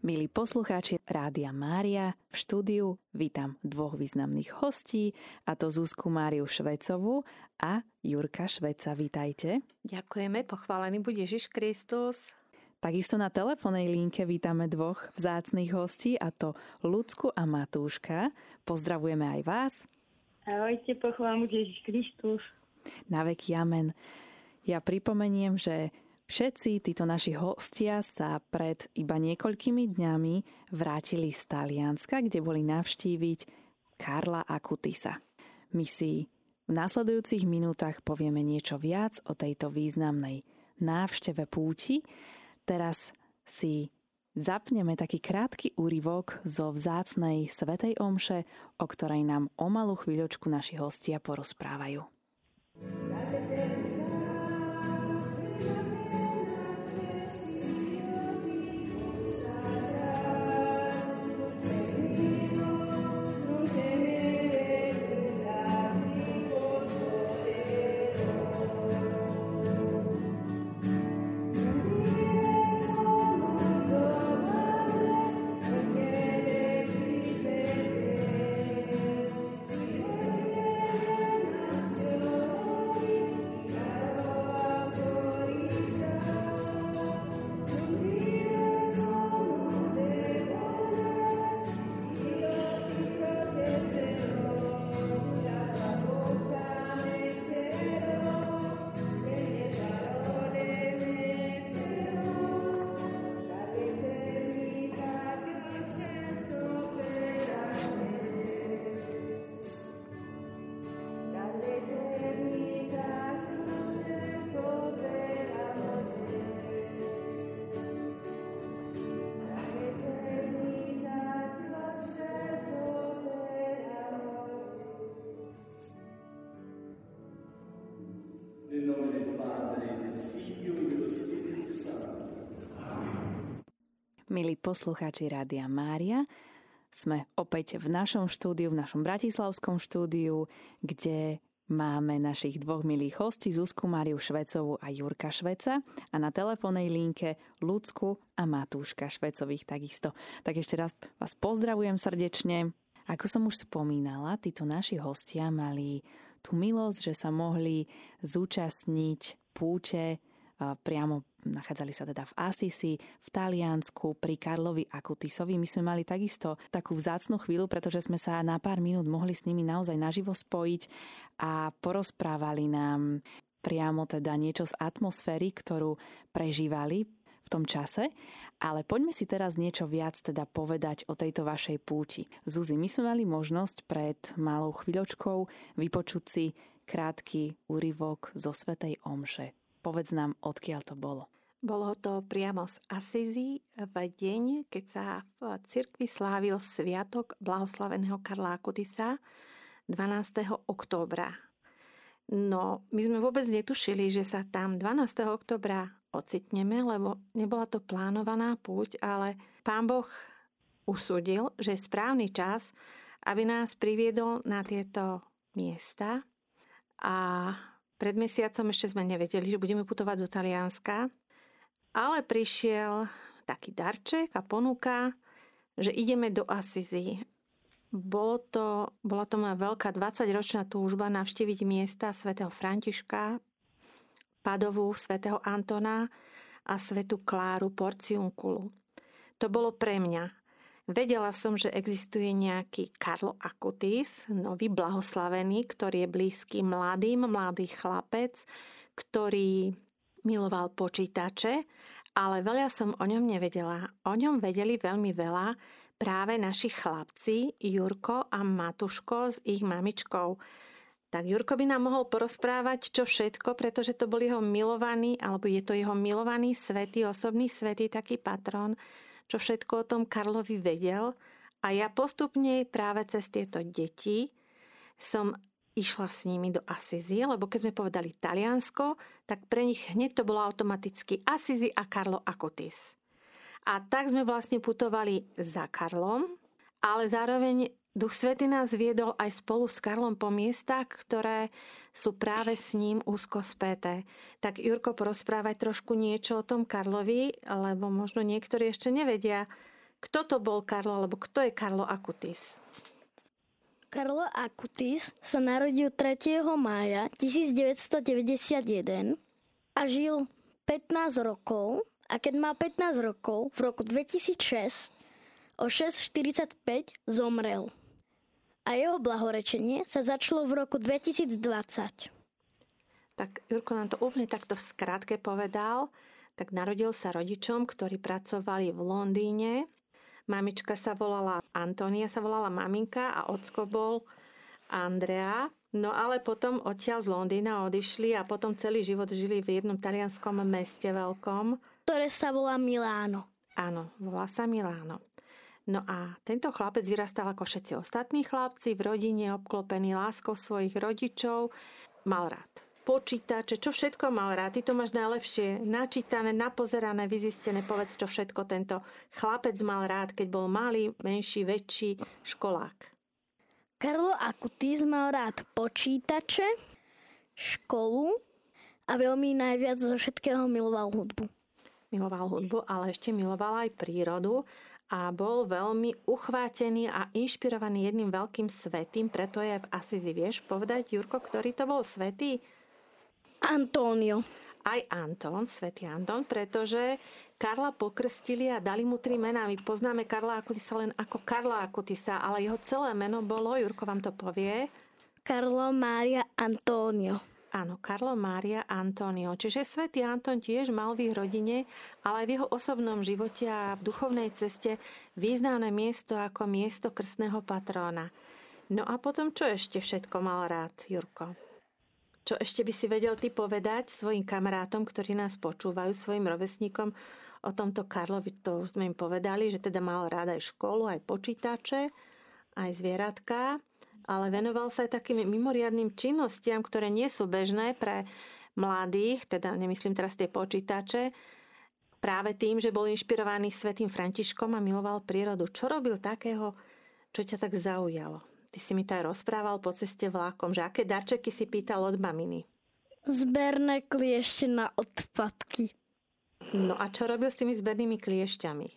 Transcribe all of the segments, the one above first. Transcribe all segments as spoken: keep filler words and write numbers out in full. Milí poslucháči Rádia Mária, v štúdiu vítam dvoch významných hostí, a to Zuzku Máriu Švecovú a Jurka Šveca. Vítajte. Ďakujeme, pochválený buď Ježiš Kristus. Takisto na telefónnej linke vítame dvoch vzácnych hostí, a to Lucku a Matúška. Pozdravujeme aj vás. Ahojte, pochválený buď Ježiš Kristus. Na veky amen. Ja pripomeniem, že všetci títo naši hostia sa pred iba niekoľkými dňami vrátili z Talianska, kde boli navštíviť Carla Acutisa. My si v nasledujúcich minútach povieme niečo viac o tejto významnej návšteve púti. Teraz si zapneme taký krátky úryvok zo vzácnej svätej omše, o ktorej nám o malú chvíľočku naši hostia porozprávajú. Milí poslucháči Rádia Mária, sme opäť v našom štúdiu, v našom bratislavskom štúdiu, kde máme našich dvoch milých hostí, Zuzku Máriu Švecovú a Jurka Šveca, a na telefónnej linke Lucku a Matúška Švecových takisto. Tak ešte raz vás pozdravujem srdečne. Ako som už spomínala, títo naši hostia mali tú milosť, že sa mohli zúčastniť púte priamo. Nachádzali sa teda v Assisi, v Taliansku, pri Carlovi Acutisovi. My sme mali takisto takú vzácnu chvíľu, pretože sme sa na pár minút mohli s nimi naozaj naživo spojiť a porozprávali nám priamo teda niečo z atmosféry, ktorú prežívali v tom čase. Ale poďme si teraz niečo viac teda povedať o tejto vašej púti. Zuzi, my sme mali možnosť pred malou chvíľočkou vypočuť si krátky úryvok zo svätej omše. Povedz nám, odkiaľ to bolo. Bolo to priamo z Assisi v deň, keď sa v cirkvi slávil sviatok blahoslaveného Carla Acutisa dvanásteho októbra. No, my sme vôbec netušili, že sa tam dvanásteho októbra ocitneme, lebo nebola to plánovaná púť, ale Pán Boh usúdil, že je správny čas, aby nás priviedol na tieto miesta. A pred mesiacom ešte sme nevedeli, že budeme putovať do Talianska, ale prišiel taký darček a ponuka, že ideme do Assisi. Bolo to, bola to moja veľká dvadsaťročná túžba navštíviť miesta svätého Františka, Padovu, svätého Antona a svätú Kláru, Porciunkulu. To bolo pre mňa. Vedela som, že existuje nejaký Carlo Acutis, nový blahoslavený, ktorý je blízky mladým, mladý chlapec, ktorý miloval počítače, ale veľa som o ňom nevedela. O ňom vedeli veľmi veľa práve naši chlapci, Jurko a Matuško s ich mamičkou. Tak Jurko by nám mohol porozprávať, čo všetko, pretože to bol jeho milovaný, alebo je to jeho milovaný svätý, osobný svätý, taký patrón, čo všetko o tom Carlovi vedel, a ja postupne práve cez tieto deti som išla s nimi do Assisi, lebo keď sme povedali Taliansko, tak pre nich hneď to bolo automaticky Assisi a Carlo Acutis. A tak sme vlastne putovali za Carlom, ale zároveň Duch Svätý nás viedol aj spolu s Carlom po miestach, ktoré sú práve s ním úzko späté. Tak Jurko, porozprávaj trošku niečo o tom Carlovi, lebo možno niektorí ešte nevedia, Kto to bol Carlo, alebo kto je Carlo Acutis? Carlo Acutis sa narodil tretieho mája tisícdeväťstodeväťdesiatjeden a žil pätnásť rokov. A keď mal pätnásť rokov, v roku dvetisícšesť o šesť štyridsaťpäť zomrel. A jeho blahorečenie sa začalo v roku dvetisícdvadsať. Tak Jurko nám to úplne takto v skratke povedal. Tak narodil sa rodičom, ktorí pracovali v Londýne. Mamička sa volala Antonia, sa volala maminka a ocko bol Andrea. No ale potom odtiaľ z Londýna odišli a potom celý život žili v jednom talianskom meste veľkom, ktoré sa volá Miláno. Áno, volá sa Miláno. No a tento chlapec vyrastal ako všetci ostatní chlapci, v rodine obklopený láskou svojich rodičov, mal rád počítače, čo všetko mal rád. Ty to máš najlepšie načítané, napozerané, vyzistené. Povedz, čo všetko tento chlapec mal rád, keď bol malý, menší, väčší školák. Carlo Acutis mal rád počítače, školu a veľmi najviac zo všetkého miloval hudbu. Miloval hudbu, ale ešte miloval aj prírodu a bol veľmi uchvátený a inšpirovaný jedným veľkým svätým, preto je v Assisi. Vieš povedať, Jurko, ktorý to bol svätý? Antonio. Aj Anton, svätý Anton, pretože Karla pokrstili a dali mu tri mená. My poznáme Carla Acutisa len ako Carla Acutisa, ale jeho celé meno bolo, Jurko vám to povie, Carlo Maria Antonio. Áno, Carlo Maria Antonio. Čiže svätý Anton tiež mal v ich rodine, ale aj v jeho osobnom živote a v duchovnej ceste významné miesto ako miesto krstného patróna. No a potom, čo ešte všetko mal rád, Jurko? Čo ešte by si vedel ty povedať svojim kamarátom, ktorí nás počúvajú, svojim rovesníkom o tomto Karlovi? To už sme im povedali, že teda mal rád aj školu, aj počítače, aj zvieratka, ale venoval sa aj takým mimoriadnym činnostiam, ktoré nie sú bežné pre mladých, teda nemyslím teraz tie počítače, práve tým, že bol inšpirovaný svätým Františkom a miloval prírodu. Čo robil takého, čo ťa tak zaujalo? Ty si mi to aj rozprával po ceste vlákom, že aké darčeky si pýtal od maminy? Zberné kliešte na odpadky. No a čo robil s tými zbernými kliešťami?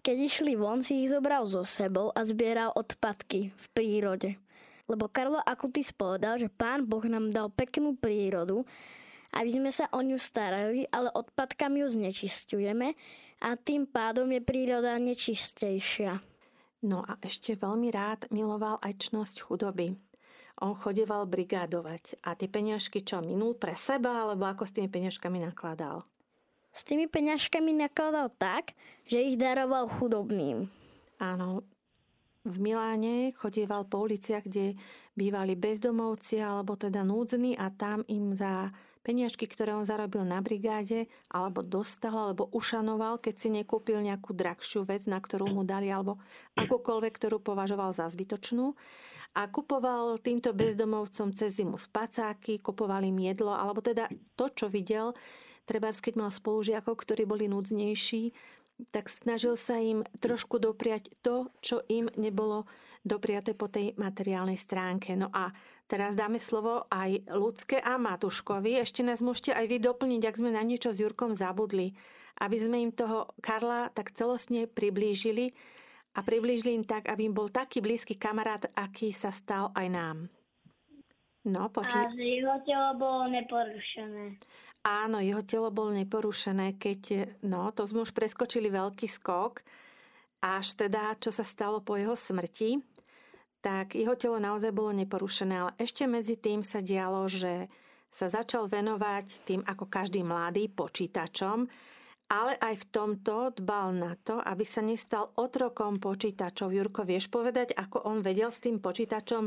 Keď išli von, si ich zobral so sebou a zbieral odpadky v prírode. Lebo Carlo Acutis povedal, že Pán Boh nám dal peknú prírodu, aby sme sa o ňu starali, ale odpadkami ju znečisťujeme a tým pádom je príroda nečistejšia. No a ešte veľmi rád miloval aj čnosť chudoby. On chodeval brigádovať a tie peňažky čo, minul pre seba, alebo ako s tými peňažkami nakladal? S tými peňažkami nakladal tak, že ich daroval chudobným. Áno. V Miláne chodieval po uliciach, kde bývali bezdomovci alebo teda núdzni a tam im za peniažky, ktoré on zarobil na brigáde, alebo dostal, alebo ušanoval, keď si nekúpil nejakú drahšiu vec, na ktorú mu dali, alebo akúkoľvek, ktorú považoval za zbytočnú. A kupoval týmto bezdomovcom cez zimu spacáky, kupoval im jedlo, alebo teda to, čo videl, trebárs keď mal spolužiakov, ktorí boli núdznejší, tak snažil sa im trošku dopriať to, čo im nebolo dopriate po tej materiálnej stránke. No a teraz dáme slovo aj Lucke a Matuškovi. Ešte nás môžete aj vy doplniť, ak sme na niečo s Jurkom zabudli. Aby sme im toho Carla tak celostne priblížili a priblížili im tak, aby im bol taký blízky kamarát, aký sa stal aj nám. No, počuj. A jeho telo bolo neporušené. Áno, jeho telo bolo neporušené, keď, no, to sme už preskočili veľký skok. Až teda, čo sa stalo po jeho smrti, tak jeho telo naozaj bolo neporušené, ale ešte medzi tým sa dialo, že sa začal venovať tým ako každý mladý počítačom, ale aj v tomto dbal na to, aby sa nestal otrokom počítačov. Jurko, vieš povedať, ako on vedel s tým počítačom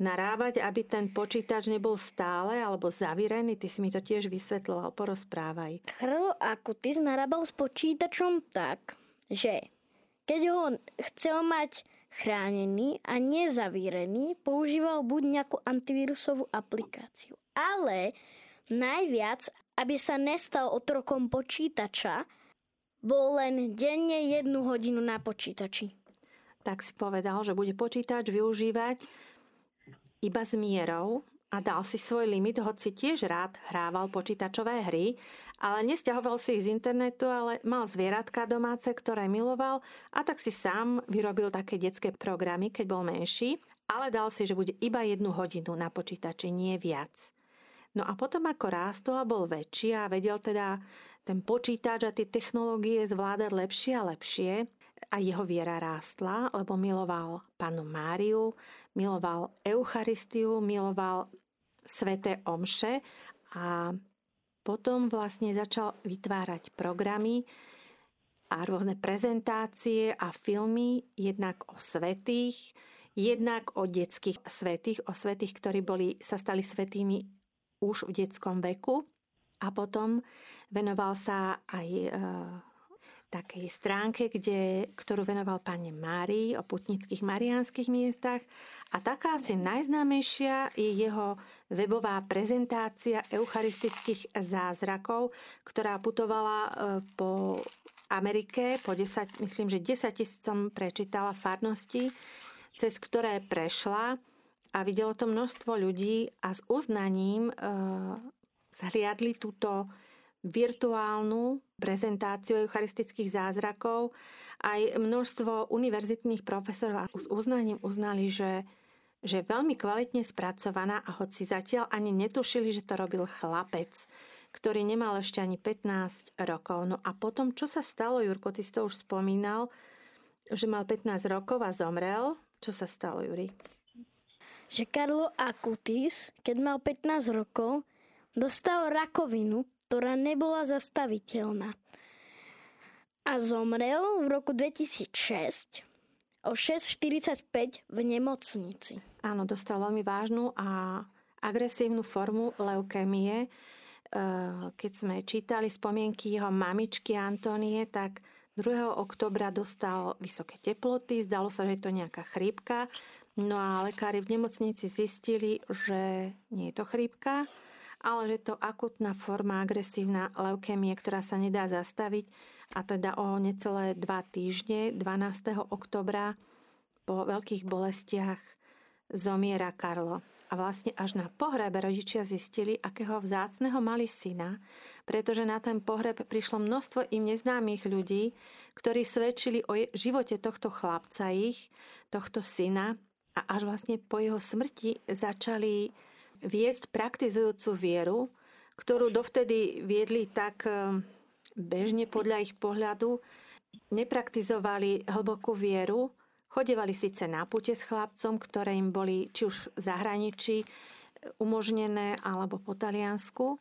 narábať, aby ten počítač nebol stále alebo zavirený? Ty si mi to tiež vysvetľoval, porozprávaj. Carlo Acutis narábal s počítačom tak, že keď ho chcel mať chránený a nezavírený, používal buď nejakú antivírusovú aplikáciu. Ale najviac, aby sa nestal otrokom počítača, bol len denne jednu hodinu na počítači. Tak si povedal, že bude počítač využívať iba s mierou a dal si svoj limit, hoci tiež rád hrával počítačové hry, ale nesťahoval si ich z internetu, ale mal zvieratka domáce, ktoré miloval, a tak si sám vyrobil také detské programy, keď bol menší, ale dal si, že bude iba jednu hodinu na počítači, nie viac. No a potom ako rástol a bol väčší a vedel teda ten počítač a tie technológie zvládať lepšie a lepšie, a jeho viera rástla, lebo miloval Pannu Máriu, miloval Eucharistiu, miloval sväté omše a potom vlastne začal vytvárať programy a rôzne prezentácie a filmy jednak o svätých, jednak o detských svätých, o svätých, ktorí boli, sa stali svätými už v detskom veku, a potom venoval sa aj e, takej stránke, kde, ktorú venoval Panne Márii o putnických mariánskych miestach, a taká asi najznámejšia je jeho webová prezentácia eucharistických zázrakov, ktorá putovala po Amerike, po desať, myslím, že desaťtisícom prečítala farnosti, cez ktoré prešla, a videlo to množstvo ľudí a s uznaním e, zhliadli túto virtuálnu prezentáciu eucharistických zázrakov. Aj množstvo univerzitných profesorov s uznaním uznali, že je veľmi kvalitne spracovaná, a hoci zatiaľ ani netušili, že to robil chlapec, ktorý nemal ešte ani pätnásť rokov. No a potom, čo sa stalo, Jurko, ty si to už spomínal, že mal pätnásť rokov a zomrel. Čo sa stalo, Juri? Že Carlo Acutis, keď mal pätnásť rokov, dostal rakovinu, ktorá nebola zastaviteľná. A zomrel v roku dvetisícšesť o šesť štyridsaťpäť v nemocnici. Áno, dostal veľmi vážnu a agresívnu formu leukémie. Keď sme čítali spomienky jeho mamičky Antonie, tak druhého októbra dostal vysoké teploty, zdalo sa, že je to nejaká chrípka. No a lekári v nemocnici zistili, že nie je to chrípka, ale že to akutná forma agresívna leukémie, ktorá sa nedá zastaviť, a teda o necelé dva týždne, dvanásteho októbra, po veľkých bolestiach zomiera Carlo. A vlastne až na pohrebe rodičia zistili, akého vzácneho mali syna, pretože na ten pohreb prišlo množstvo im neznámych ľudí, ktorí svedčili o živote tohto chlapca ich, tohto syna, a až vlastne po jeho smrti začali viesť praktizujúcu vieru, ktorú dovtedy viedli tak bežne podľa ich pohľadu. Nepraktizovali hlbokú vieru, chodevali síce na púte s chlapcom, ktoré im boli či už v zahraničí umožnené alebo po Taliansku,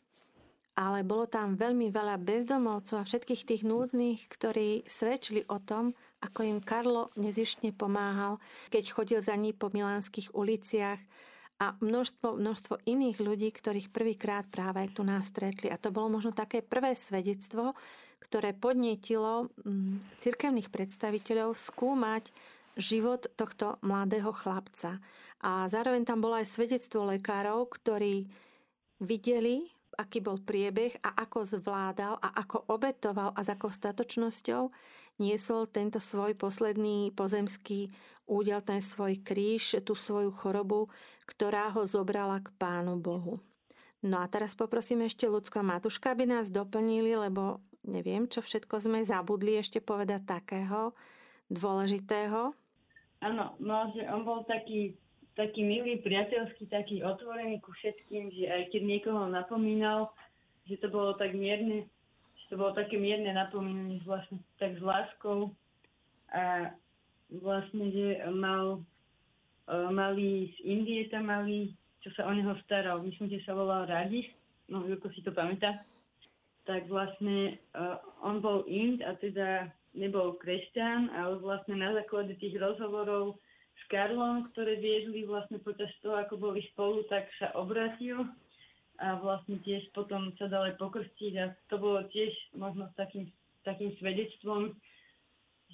ale bolo tam veľmi veľa bezdomovcov a všetkých tých núdznych, ktorí svedčili o tom, ako im Carlo nezištne pomáhal, keď chodil za ní po milánskych uliciach, a množstvo, množstvo iných ľudí, ktorých prvýkrát práve tu nás stretli. A to bolo možno také prvé svedectvo, ktoré podnietilo cirkevných predstaviteľov skúmať život tohto mladého chlapca. A zároveň tam bolo aj svedectvo lekárov, ktorí videli, aký bol priebeh a ako zvládal a ako obetoval a za akou statočnosťou niesol tento svoj posledný pozemský údel, ten svoj kríž, tú svoju chorobu, ktorá ho zobrala k Pánu Bohu. No a teraz poprosím ešte Lucku a Matúška, aby nás doplnili, lebo neviem, čo všetko sme zabudli ešte povedať takého dôležitého. Áno, no, že on bol taký taký milý, priateľský, taký otvorený ku všetkým, že aj keď niekoho napomínal, že to bolo tak mierne, že to bolo také mierne napomínanie vlastne tak s láskou, a vlastne, že mal malý z Indie tam malý, čo sa o neho staral, myslím, že sa volal Radis, no Jurko si to pamätá, tak vlastne on bol Ind a teda nebol kresťan, ale vlastne na základe tých rozhovorov s Carlom, ktoré viedli vlastne počas toho, ako boli spolu, tak sa obratil a vlastne tiež potom sa dali pokrstiť, a to bolo tiež možno takým, takým svedectvom,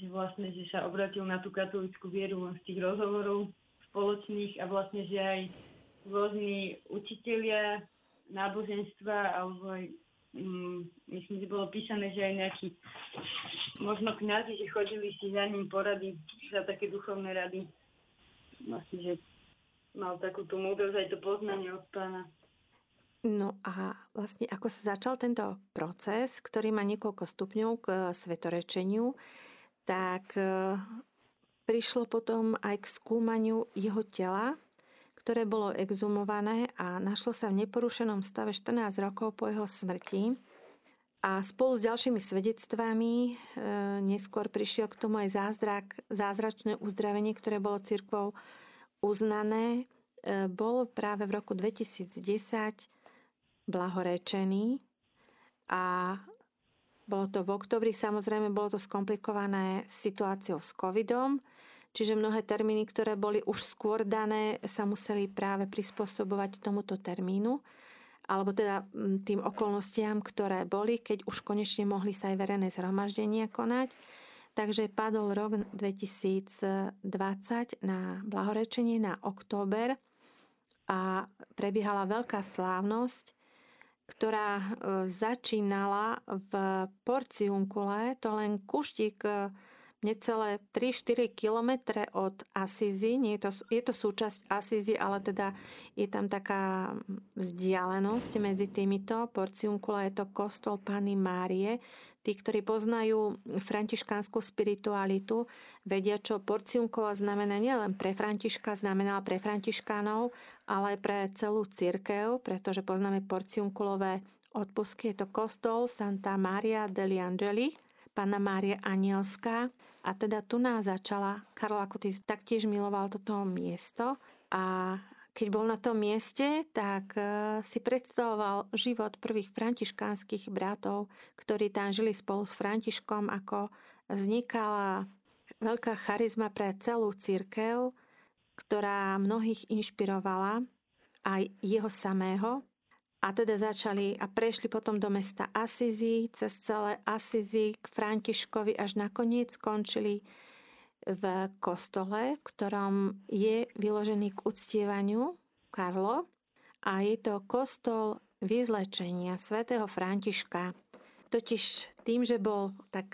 že vlastne, že sa obratil na tú katolícku vieru z tých rozhovorov spoločných, a vlastne, že aj rôzni učitelia náboženstva alebo aj um, myslím, že bolo písané, že aj nejakí možno kňazi, že chodili si za ním porady, za také duchovné rady. Vlastne, že mal takú tú múdrosť aj to poznanie od Pána. No a vlastne ako sa začal tento proces, ktorý má niekoľko stupňov k svetorečeniu, tak prišlo potom aj k skúmaniu jeho tela, ktoré bolo exhumované a našlo sa v neporušenom stave štrnásť rokov po jeho smrti. A spolu s ďalšími svedectvami e, neskôr prišiel k tomu aj zázrak, zázračné uzdravenie, ktoré bolo cirkvou uznané. E, bol práve v roku dvetisícdesať blahorečený a bolo to v októbri, samozrejme bolo to skomplikované situáciou s covidom, čiže mnohé termíny, ktoré boli už skôr dané, sa museli práve prispôsobovať tomuto termínu, alebo teda tým okolnostiam, ktoré boli, keď už konečne mohli sa aj verejné zhromaždenia konať. Takže padol rok dvetisícdvadsať na blahorečenie, na október, a prebiehala veľká slávnosť, ktorá začínala v Porciunkule, to len kuštík necelé tri až štyri kilometre od Assisi. Nie je, to, je to súčasť Assisi, ale teda je tam taká vzdialenosť medzi týmito. Porciunkula je to kostol Panny Márie. Tí, ktorí poznajú františkánsku spiritualitu, vedia, čo Porciunkula znamená nielen pre Františka, znamená pre františkánov, ale aj pre celú cirkev, pretože poznáme porciunkulové odpusky. Je to kostol Santa Maria degli Angeli, Panna Mária Anielská. A teda tu nás začala. Carlo Acutis taktiež miloval toto miesto a keď bol na tom mieste, tak si predstavoval život prvých františkánskych bratov, ktorí tam žili spolu s Františkom, ako vznikala veľká charizma pre celú cirkev, ktorá mnohých inšpirovala, aj jeho samého. A teda začali a prešli potom do mesta Assisi, cez celé Assisi k Františkovi, až nakoniec skončili v kostole, v ktorom je vyložený k uctievaniu Carlo. A je to kostol vyzlečenia svätého Františka. Totiž tým, že bol tak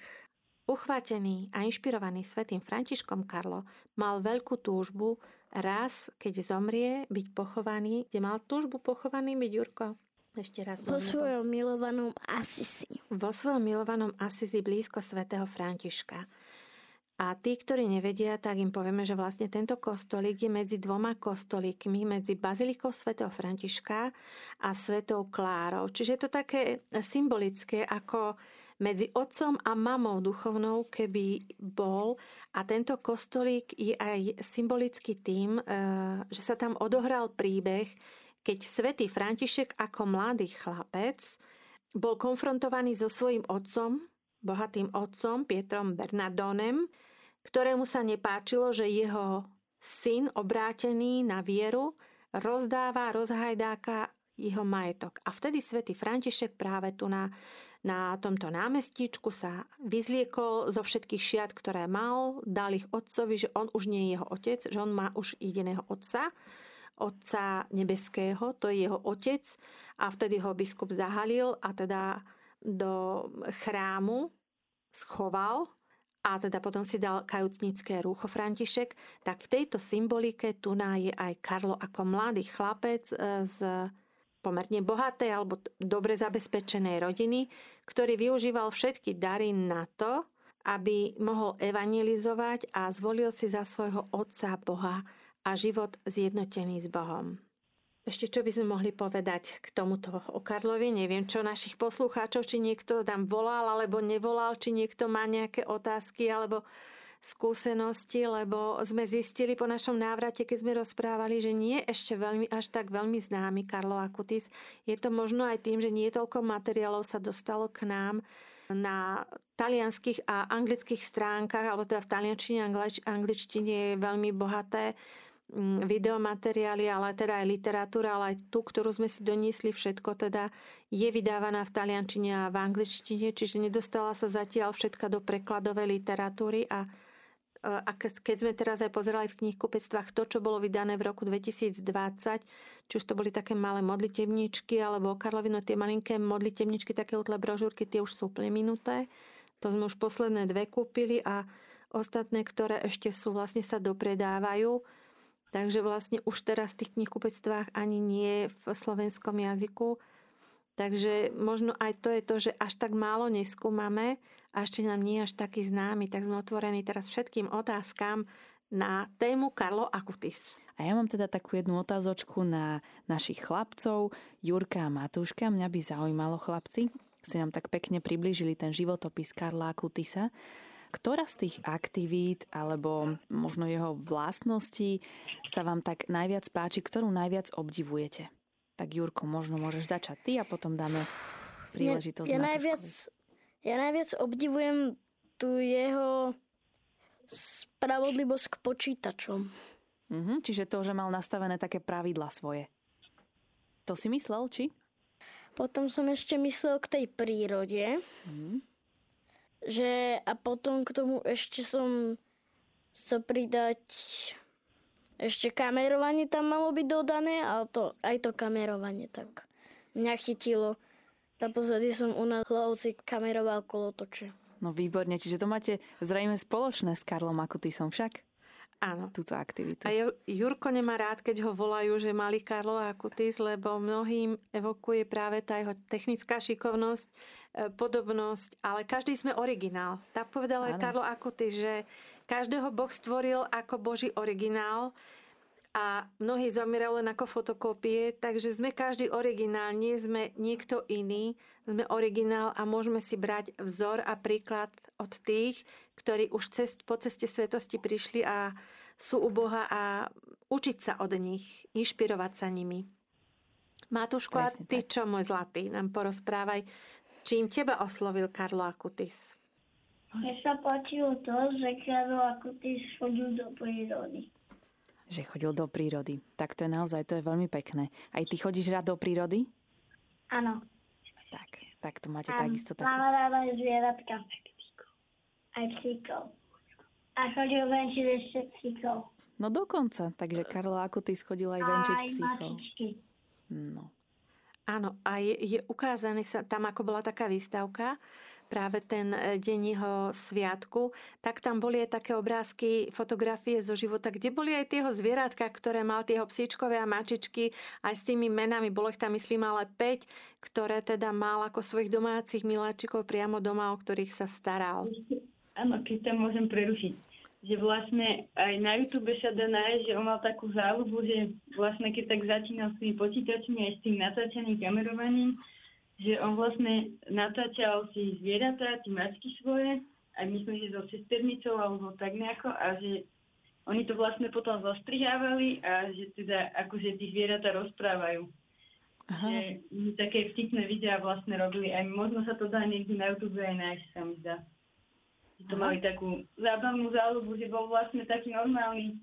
uchvatený a inšpirovaný svätým Františkom, Carlo mal veľkú túžbu raz, keď zomrie, byť pochovaný. Kde mal túžbu pochovaný byť, Jurko? Ešte raz. Vo svojom to. milovanom Assisi. Vo svojom milovanom Assisi blízko svätého Františka. A tí, ktorí nevedia, tak im povieme, že vlastne tento kostolík je medzi dvoma kostolíkmi, medzi bazilikou svätého Františka a svätou Klárou. Čiže je to také symbolické, ako medzi otcom a mamou duchovnou, keby bol. A tento kostolík je aj symbolický tým, že sa tam odohral príbeh, keď svätý František ako mladý chlapec bol konfrontovaný so svojím otcom, bohatým otcom Pietrom Bernardonem, ktorému sa nepáčilo, že jeho syn obrátený na vieru rozdáva, rozhajdáka jeho majetok. A vtedy svätý František práve tu na Na tomto námestíčku sa vyzliekol zo všetkých šiat, ktoré mal, dal ich otcovi, že on už nie je jeho otec, že on má už jediného otca, otca nebeského, to je jeho otec. A vtedy ho biskup zahalil a teda do chrámu schoval a teda potom si dal kajúcnické rúcho František. Tak v tejto symbolike tu je aj Carlo ako mladý chlapec z pomerne bohatej alebo dobre zabezpečenej rodiny, ktorý využíval všetky dary na to, aby mohol evangelizovať a zvolil si za svojho otca Boha a život zjednotený s Bohom. Ešte čo by sme mohli povedať k tomuto o Carlovi? Neviem, čo našich poslucháčov, či niekto tam volal alebo nevolal, či niekto má nejaké otázky alebo skúsenosti, lebo sme zistili po našom návrate, keď sme rozprávali, že nie je ešte veľmi, až tak veľmi známy Carlo Acutis. Je to možno aj tým, že nie toľko materiálov sa dostalo k nám na talianských a anglických stránkach, alebo teda v taliančine a angličtine je veľmi bohaté videomateriály, ale teda aj literatúra, ale aj tú, ktorú sme si doniesli, všetko teda je vydávaná v taliančine a v angličtine, čiže nedostala sa zatiaľ všetka do prekladovej literatúry. A A keď sme teraz aj pozerali v knihkupectvách to, čo bolo vydané v roku dvetisícdvadsať, či už to boli také malé modlitebničky, alebo Karlovino, tie malinké modlitebničky, také útle brožúrky, tie už sú úplne minuté. To sme už posledné dve kúpili a ostatné, ktoré ešte sú, vlastne sa dopredávajú. Takže vlastne už teraz v tých knihkupectvách ani nie v slovenskom jazyku. Takže možno aj to je to, že až tak málo neskúmame a ešte nám nie je až taký známy. Tak sme otvorení teraz všetkým otázkam na tému Carlo Acutis. A ja mám teda takú jednu otázočku na našich chlapcov, Jurka a Matúška. Mňa by zaujímalo, chlapci, ste nám tak pekne priblížili ten životopis Carla Acutisa. Ktorá z tých aktivít alebo možno jeho vlastností sa vám tak najviac páči, ktorú najviac obdivujete? Tak Jurko, možno môžeš začať ty a potom dáme príležitosť. Ja, ja, najviac, ja najviac obdivujem tú jeho spravodlivosť k počítačom. Mhm, čiže to, že mal nastavené také pravidlá svoje. To si myslel, či? Potom som ešte myslel k tej prírode. Mhm. Že a potom k tomu ešte som chcel pridať ešte kamerovanie, tam malo byť dodané, ale to, aj to kamerovanie tak mňa chytilo. Naposledy som u nás lovci kameroval kolotoče. No výborne, čiže to máte zrejme spoločné s Carlom Acutisom však? Áno. Túto aktivitu. A Jurko nemá rád, keď ho volajú, že malý Carlo Acutis, lebo mnohým evokuje práve tá jeho technická šikovnosť, podobnosť, ale každý sme originál. Tak povedal aj Carlo Acutis, že každého Boh stvoril ako Boží originál a mnohí zomierali len ako fotokópie, takže sme každý originál, nie sme niekto iný, sme originál a môžeme si brať vzor a príklad od tých, ktorí už cest, po ceste svetosti prišli a sú u Boha a učiť sa od nich, inšpirovať sa nimi. Matúško, a ty čo, môj zlatý, nám porozprávaj, čím teba oslovil Carlo Acutis? Mne sa páčilo to, že Carlo Acutis chodil do prírody. Že chodil do prírody. Tak to je naozaj, to je veľmi pekné. Aj ty chodíš rád do prírody? Áno. Tak, tak to máte Am, takisto takú. Mám ráda zvieratka. Aj psíkov. A chodil venčiť ešte psíkov. No dokonca. Takže Carlo Acutis chodil aj venčiť psíkov. No. Áno, a je, je ukázaný sa, tam ako bola taká výstavka, práve ten deň jeho sviatku, tak tam boli aj také obrázky, fotografie zo života, kde boli aj tieho zvieratka, ktoré mal tieho psíčkové a mačičky, aj s tými menami, bolo ich tam myslím ale päť, ktoré teda mal ako svojich domácich miláčikov priamo doma, o ktorých sa staral. Áno, keď tam môžem prerušiť. Že vlastne aj na YouTube sa dá nájsť, že on mal takú záľubu, že vlastne keď tak začínal s tými počítačmi aj s tým natáčaním, kamerovaním, že on vlastne natáčal si zvieratá, tie mačky svoje, aj myslím, že so sesternicou alebo tak nejako, a že oni to vlastne potom zastrihávali a že teda akože tí zvieratá rozprávajú. Aha. Že také vtipné videá vlastne robili, aj možno sa to dá niekde na YouTube aj nájsť, sa mi zdá. To mali takú zábavnú záľubu, že bol vlastne taký normálny.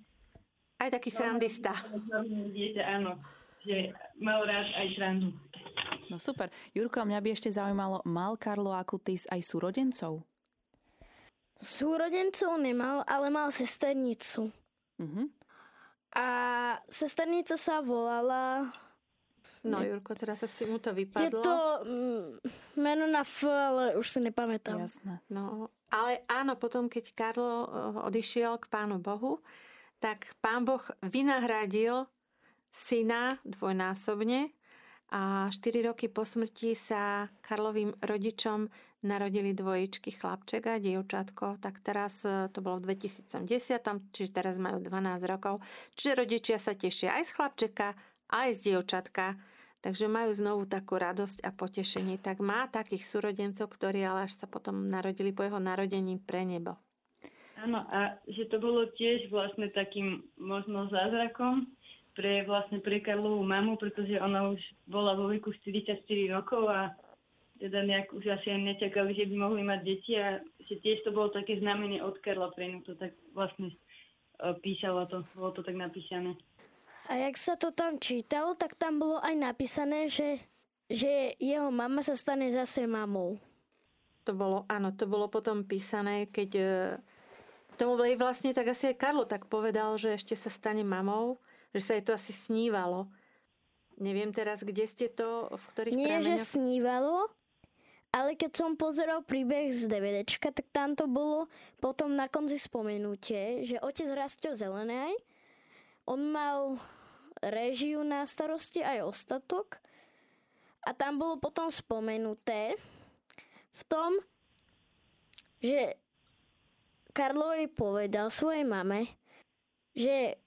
Aj taký srandista. Normálny dieťa, áno. Že mal rád aj srandu. No super. Jurko, mňa by ešte zaujímalo, mal Carlo Acutis aj súrodencov? Súrodencov nemal, ale mal sesternicu. Uh-huh. A sesternica sa volala... No Jurko, teraz asi mu to vypadlo. Je to mm, meno na F, ale už si nepamätám. Jasné. No... Ale áno, potom, keď Carlo odišiel k Pánu Bohu, tak Pán Boh vynahradil syna dvojnásobne a štyri roky po smrti sa Karlovým rodičom narodili dvojičky, chlapček a dievčatko. Tak teraz to bolo v dvetisícdesať, čiže teraz majú dvanásť rokov. Čiže rodičia sa tešia aj z chlapčeka, aj z dievčatka. Takže majú znovu takú radosť a potešenie. Tak má takých súrodencov, ktorí ale až sa potom narodili po jeho narodení pre nebo. Áno, a že to bolo tiež vlastne takým možno zázrakom pre vlastne pre Karlovú mamu, pretože ona už bola vo veku štyridsaťštyri rokov a teda nejak už asi aj nečakali, že by mohli mať deti a že tiež to bolo také znamenie od Karla pre ňu. To tak vlastne písalo to, bolo to tak napísané. A jak sa to tam čítalo, tak tam bolo aj napísané, že, že jeho mama sa stane zase mamou. To bolo, áno, to bolo potom písané, keď e, tomu vlastne tak asi aj Carlo tak povedal, že ešte sa stane mamou, že sa jej to asi snívalo. Neviem teraz, kde ste to, v ktorých Nie, prameňoch... že snívalo, ale keď som pozeral príbeh z DVDčka, tak tam to bolo potom na konci spomenutie, že otec rastol zelenej, On mal réžiu na starosti aj ostatok a tam bolo potom spomenuté v tom, že Carlovi povedal svojej mame, že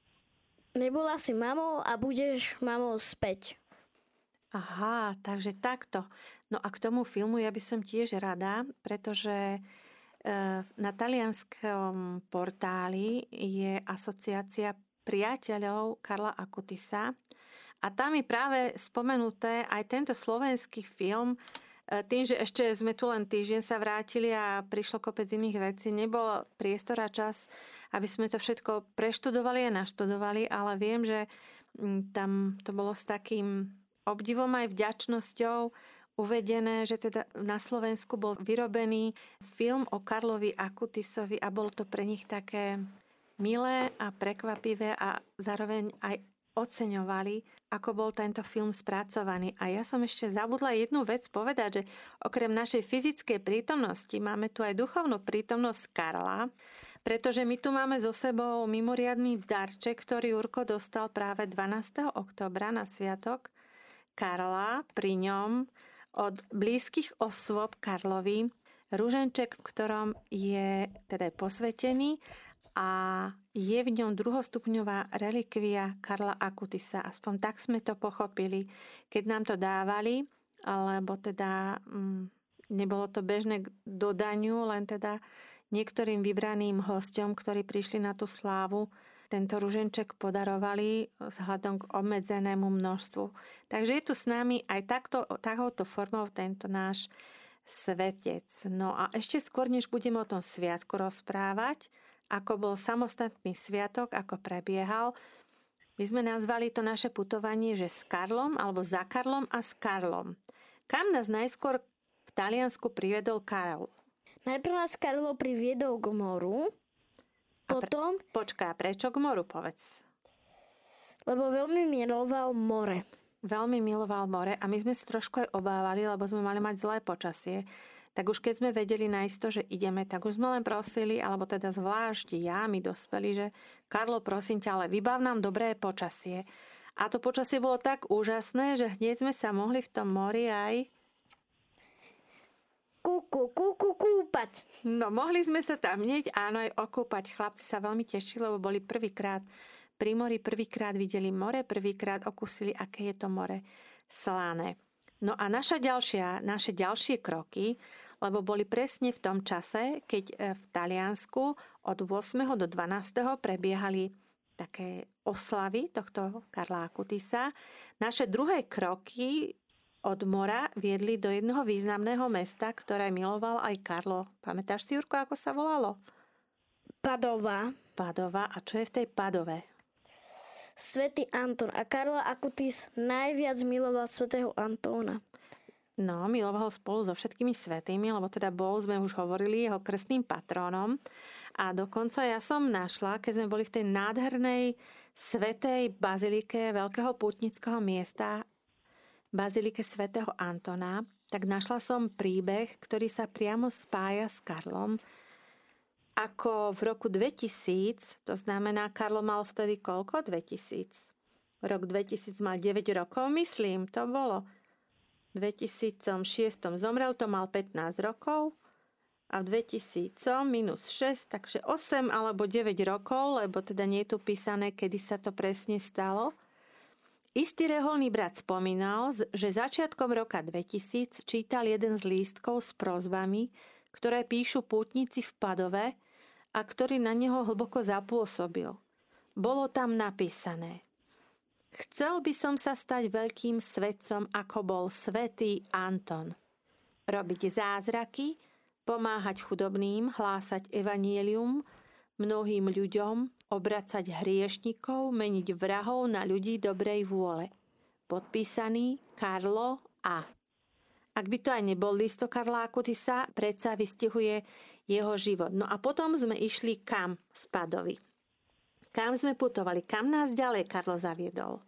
nebola si mamou a budeš mamou späť. Aha, takže takto. No a k tomu filmu ja by som tiež rada, pretože na talianskom portáli je asociácia priateľov Carla Acutisa a tam je práve spomenuté aj tento slovenský film. Tým, že ešte sme tu len týždeň sa vrátili a prišlo kopec iných vecí, nebol priestor a čas, aby sme to všetko preštudovali a naštudovali, ale viem, že tam to bolo s takým obdivom aj vďačnosťou uvedené, že teda na Slovensku bol vyrobený film o Carlovi Acutisovi a bolo to pre nich také milé a prekvapivé a zároveň aj oceňovali, ako bol tento film spracovaný. A ja som ešte zabudla jednu vec povedať, že okrem našej fyzickej prítomnosti máme tu aj duchovnú prítomnosť Carla, pretože my tu máme so sebou mimoriadny darček, ktorý Jurko dostal práve dvanásteho októbra na sviatok Carla, pri ňom od blízkych osôb Carlovi ruženček, v ktorom je teda posvetený a je v ňom druhostupňová relikvia Carla Acutisa. Aspoň tak sme to pochopili, keď nám to dávali, lebo teda m, nebolo to bežné k dodaniu, len teda niektorým vybraným hosťom, ktorí prišli na tú slávu, tento ruženček podarovali vzhľadom k obmedzenému množstvu. Takže je tu s nami aj takto, takouto formou tento náš svetec. No a ešte skôr, než budeme o tom sviatku rozprávať, ako bol samostatný sviatok, ako prebiehal, my sme nazvali to naše putovanie, že s Carlom, alebo za Carlom a s Carlom. Kam nás najskôr v Taliansku priviedol Carlo? Najprv nás Carlo priviedol k moru, potom... Pre... Počká, prečo k moru, povedz? Lebo veľmi miloval more. Veľmi miloval more a my sme si trošku aj obávali, lebo sme mali mať zlé počasie. Tak už keď sme vedeli naisto, že ideme, tak už sme len prosili, alebo teda zvlášť ja, my dospeli, že Carlo, prosím ťa, ale vybav nám dobré počasie. A to počasie bolo tak úžasné, že hneď sme sa mohli v tom mori aj... Kúku, kúku, kúpať. No, mohli sme sa tam hneď, áno, aj okúpať. Chlapci sa veľmi tešili, lebo boli prvýkrát pri mori, prvýkrát videli more, prvýkrát okúsili, aké je to more slané. No a naša ďalšia, naše ďalšie kroky, lebo boli presne v tom čase, keď v Taliansku od ôsmeho do dvanásteho prebiehali také oslavy tohto Carla Acutisa. Naše druhé kroky od mora viedli do jedného významného mesta, ktoré miloval aj Carlo. Pamätáš si, Jurko, ako sa volalo? Padova. Padova. A čo je v tej Padove? Svätý Anton. A Carlo Acutis najviac miloval svätého Antóna. No, miloval ho spolu so všetkými svätými, lebo teda bol, sme už hovorili, jeho krstným patrónom. A dokonca ja som našla, keď sme boli v tej nádhernej svätej bazilike veľkého pútnického miesta Bazilike svätého Antona, tak našla som príbeh, ktorý sa priamo spája s Carlom. Ako v roku dvetisíc, to znamená, Carlo mal vtedy koľko? dvetisíc. Rok dvetisíc mal deväť rokov, myslím, to bolo. V dvetisícšesť zomrel, to mal pätnásť rokov. A v dvetisíc minus šesť, takže osem alebo deväť rokov, lebo teda nie je tu písané, kedy sa to presne stalo. Istý reholný brat spomínal, že začiatkom roka dvetisíc čítal jeden z lístkov s prosbami, ktoré píšu pútnici v Padove a ktorý na neho hlboko zapôsobil. Bolo tam napísané: Chcel by som sa stať veľkým svetcom, ako bol svätý Anton. Robiť zázraky, pomáhať chudobným, hlásať evanjelium mnohým ľuďom, obracať hriešnikov, meniť vrahov na ľudí dobrej vôle. Podpísaný Carlo A. Ak by to aj nebol lístok Carla Acutisa, predsa vystihuje jeho život. No a potom sme išli kam z Padovy. Kam sme putovali? Kam nás ďalej Carlo zaviedol?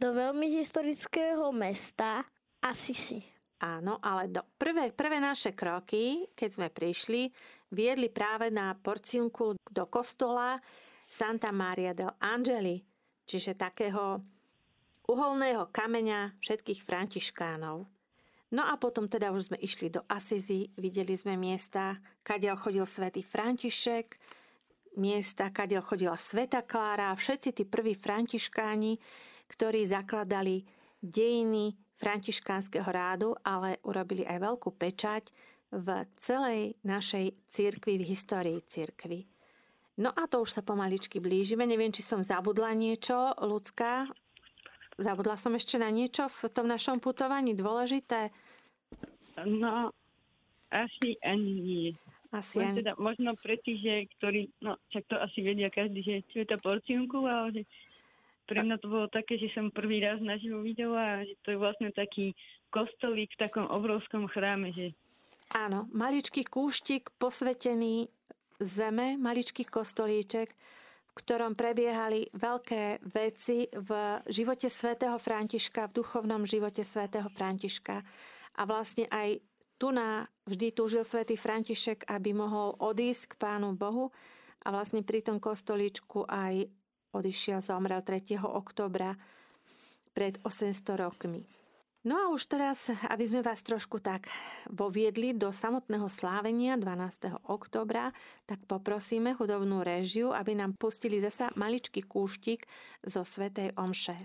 Do veľmi historického mesta Assisi. Áno, ale do prvé, prvé naše kroky, keď sme prišli, viedli práve na Porciunkulu do kostola Santa Maria degli Angeli, čiže takého uholného kameňa všetkých františkánov. No a potom teda už sme išli do Assisi, videli sme miesta, kadiaľ chodil svätý František, miesta, kadiaľ chodila Svätá Klára a všetci tí prví františkáni, ktorí zakladali dejiny františkánskeho rádu, ale urobili aj veľkú pečať v celej našej cirkvi, v histórii cirkvi. No a to už sa pomaličky blížime. Neviem, či som zabudla niečo, Lucka. Zabudla som ešte na niečo v tom našom putovaní dôležité? No, asi ani nie. Asi ani. Teda, možno pre tých, že, ktorí, no, však to asi vedia každý, že čo je tá Porciunkula, ale že pre mňa to bolo také, že som prvý raz naživo videla, že to je vlastne taký kostolík v takom obrovskom chráme. Že... Áno, maličký kúštik posvetený zeme, maličký kostolíček, v ktorom prebiehali veľké veci v živote svätého Františka, v duchovnom živote svätého Františka. A vlastne aj tu na vždy túžil svätý František, aby mohol odísť k Pánu Bohu a vlastne pri tom kostolíčku aj odišiel, zomrel tretieho októbra pred osemsto rokmi. No a už teraz, aby sme vás trošku tak voviedli do samotného slávenia dvanásteho októbra, tak poprosíme hudobnú réžiu, aby nám pustili zasa maličký kúštik zo svätej omše.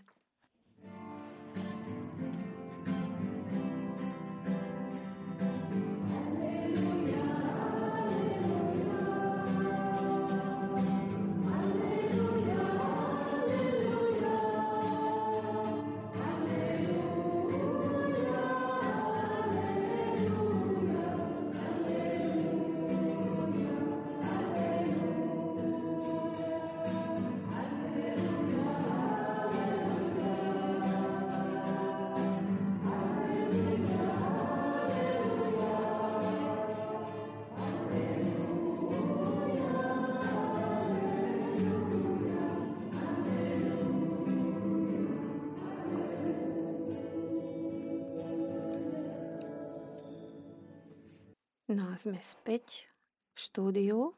No a sme späť v štúdiu.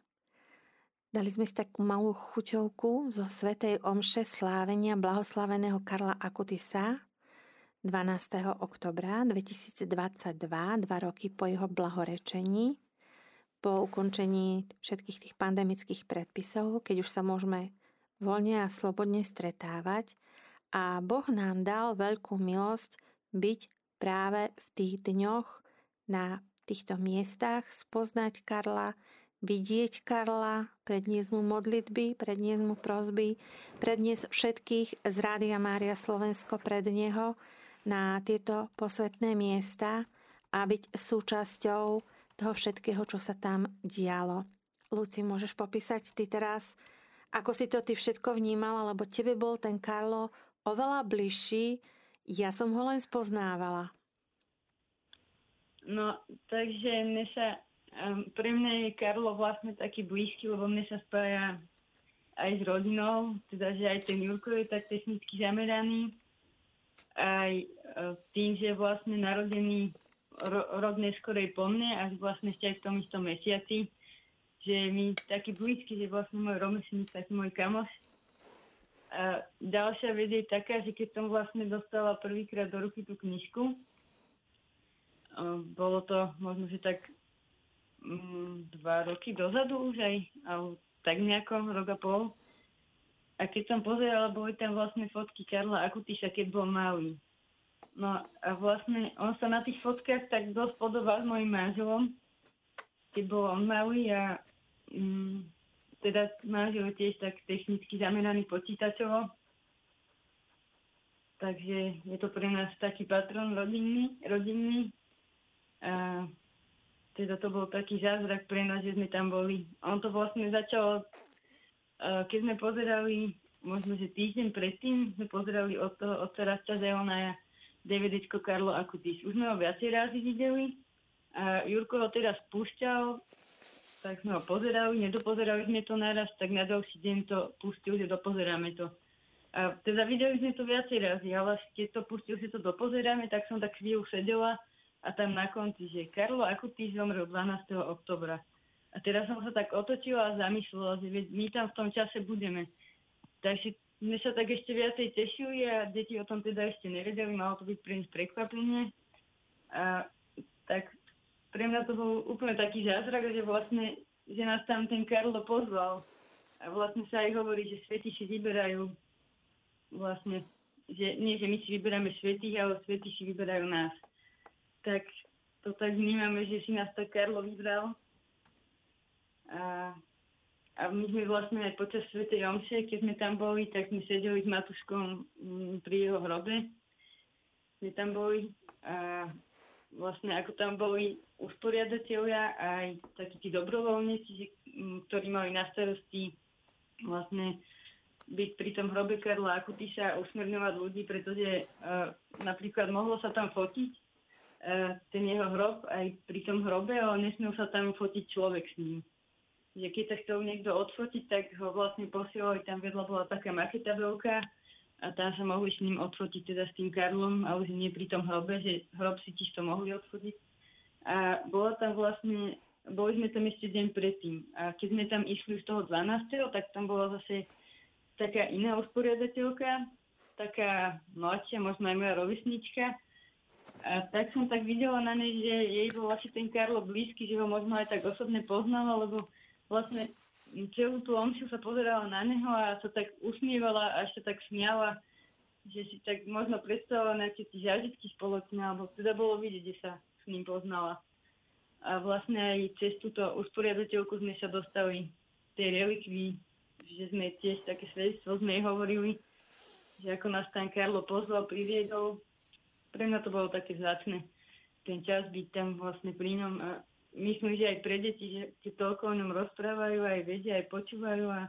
Dali sme si takú malú chuťovku zo svätej omše slávenia blahoslaveného Carla Acutisa dvanásteho októbra dvetisícdvadsaťdva, dva roky po jeho blahorečení, po ukončení všetkých tých pandemických predpisov, keď už sa môžeme voľne a slobodne stretávať. A Boh nám dal veľkú milosť byť práve v tých dňoch na týchto miestach, spoznať Karla, vidieť Karla, predniesť mu modlitby, predniesť mu prosby, predniesť všetkých z Rádia Mária Slovensko pred neho na tieto posvetné miesta a byť súčasťou toho všetkého, čo sa tam dialo. Luci, môžeš popísať ty teraz, ako si to ty všetko vnímala, lebo tebe bol ten Carlo oveľa bližší, ja som ho len spoznávala. No, takže mne sa, um, pre mňa je Carlo vlastne taký blízky, lebo mne sa spája aj s rodinou, teda že aj ten Jurko je tak technicky zameraný, aj uh, tým, že je vlastne narodený ro- rok neskorej po mne a vlastne ešte aj v tom istom mesiaci, že mi taký blízky, že vlastne môj rovesník, taký môj kamoš. A ďalšia vec je taká, že keď som vlastne dostala prvýkrát do ruky tú knižku, bolo to možno, že tak mm, dva roky dozadu už aj, ale tak nejako rok a pol. A keď som pozerala, boli tam vlastne fotky Carla Acutisa, keď bol malý. No a vlastne on sa na tých fotkách tak dosť podobal s mojim manželom, keď bol on malý a mm, teda manžel tiež tak technicky zameraný počítačovo. Takže je to pre nás taký patron rodinný, rodinný. A teda to bol taký zázrak pre nás, že sme tam boli. On to vlastne začalo, keď sme pozerali, možno, že týždeň predtým, sme pozerali od toho odtarasta Zeona dé vé déčko Carlo Acutis. Už sme ho viacej razy videli a Jurko ho teraz púšťal, tak sme ho pozerali, nedopozerali sme to naraz, tak na ďalší deň to pustil, že dopozeráme to. A teda videli sme to viacej razy, ale keď to pustil, že to dopozeráme, tak som tak chvíľu sedela a tam na konci, že Carlo Acutis zomrel dvanásteho októbra. A teraz som sa tak otočila a zamyslela, že my tam v tom čase budeme. Takže mne sa tak ešte viacej tešili a deti o tom teda ešte nevedeli, malo to byť pre nich prekvapenie. A tak pre mňa to bol úplne taký zázrak, že vlastne, že nás tam ten Carlo pozval. A vlastne sa aj hovorí, že svätí si vyberajú vlastne, že nie, že my si vyberáme svätých, ale svätí si vyberajú nás. Tak to tak vnímame, že si nás to Carlo vybral. A, a my sme vlastne aj počas svätej omše, keď sme tam boli, tak sme sedeli s Matúškom pri jeho hrobe. Sme tam boli a vlastne ako tam boli usporiadatelia aj takí tí dobrovoľníci, ktorí mali na starosti vlastne byť pri tom hrobe Carla Acutisa a usmerňovať ľudí, pretože uh, napríklad mohlo sa tam fotiť uh, ten jeho hrob aj pri tom hrobe, ale nesmiel sa tam fotiť človek s ním. Že keď sa chcel niekto odfotiť, tak ho vlastne posielali, tam vedľa bola taká maketa veľká a tam sa mohli s ním odfotiť, teda s tým Carlom, ale nie pri tom hrobe, že hrob si čisto mohli odfotiť. A bola tam vlastne, boli sme tam ešte deň predtým. A keď sme tam išli z toho dvanásteho, tak tam bola zase taká iná usporiadateľka, taká mladšia, možno aj moja rovesnička. A tak som tak videla na nej, že jej bol vlastne ten Carlo blízky, že ho možno aj tak osobne poznala, lebo vlastne celú tú omšu sa pozerala na neho a sa tak usmievala a sa tak smiala, že si tak možno predstavila nejaké tie zážitky spoločné, alebo teda bolo vidieť, že sa s ním poznala. A vlastne aj cez túto usporiadateľku sme sa dostali tej relikvii, že sme tiež také svedectvo sme jej hovorili, že ako nás tam Carlo pozval, priviedol. Pre mňa to bolo také vzácne, ten čas byť tam vlastne pri ňom. A myslím, že aj pre deti, že keď toľko o ňom rozprávajú, aj vedia, aj počúvajú a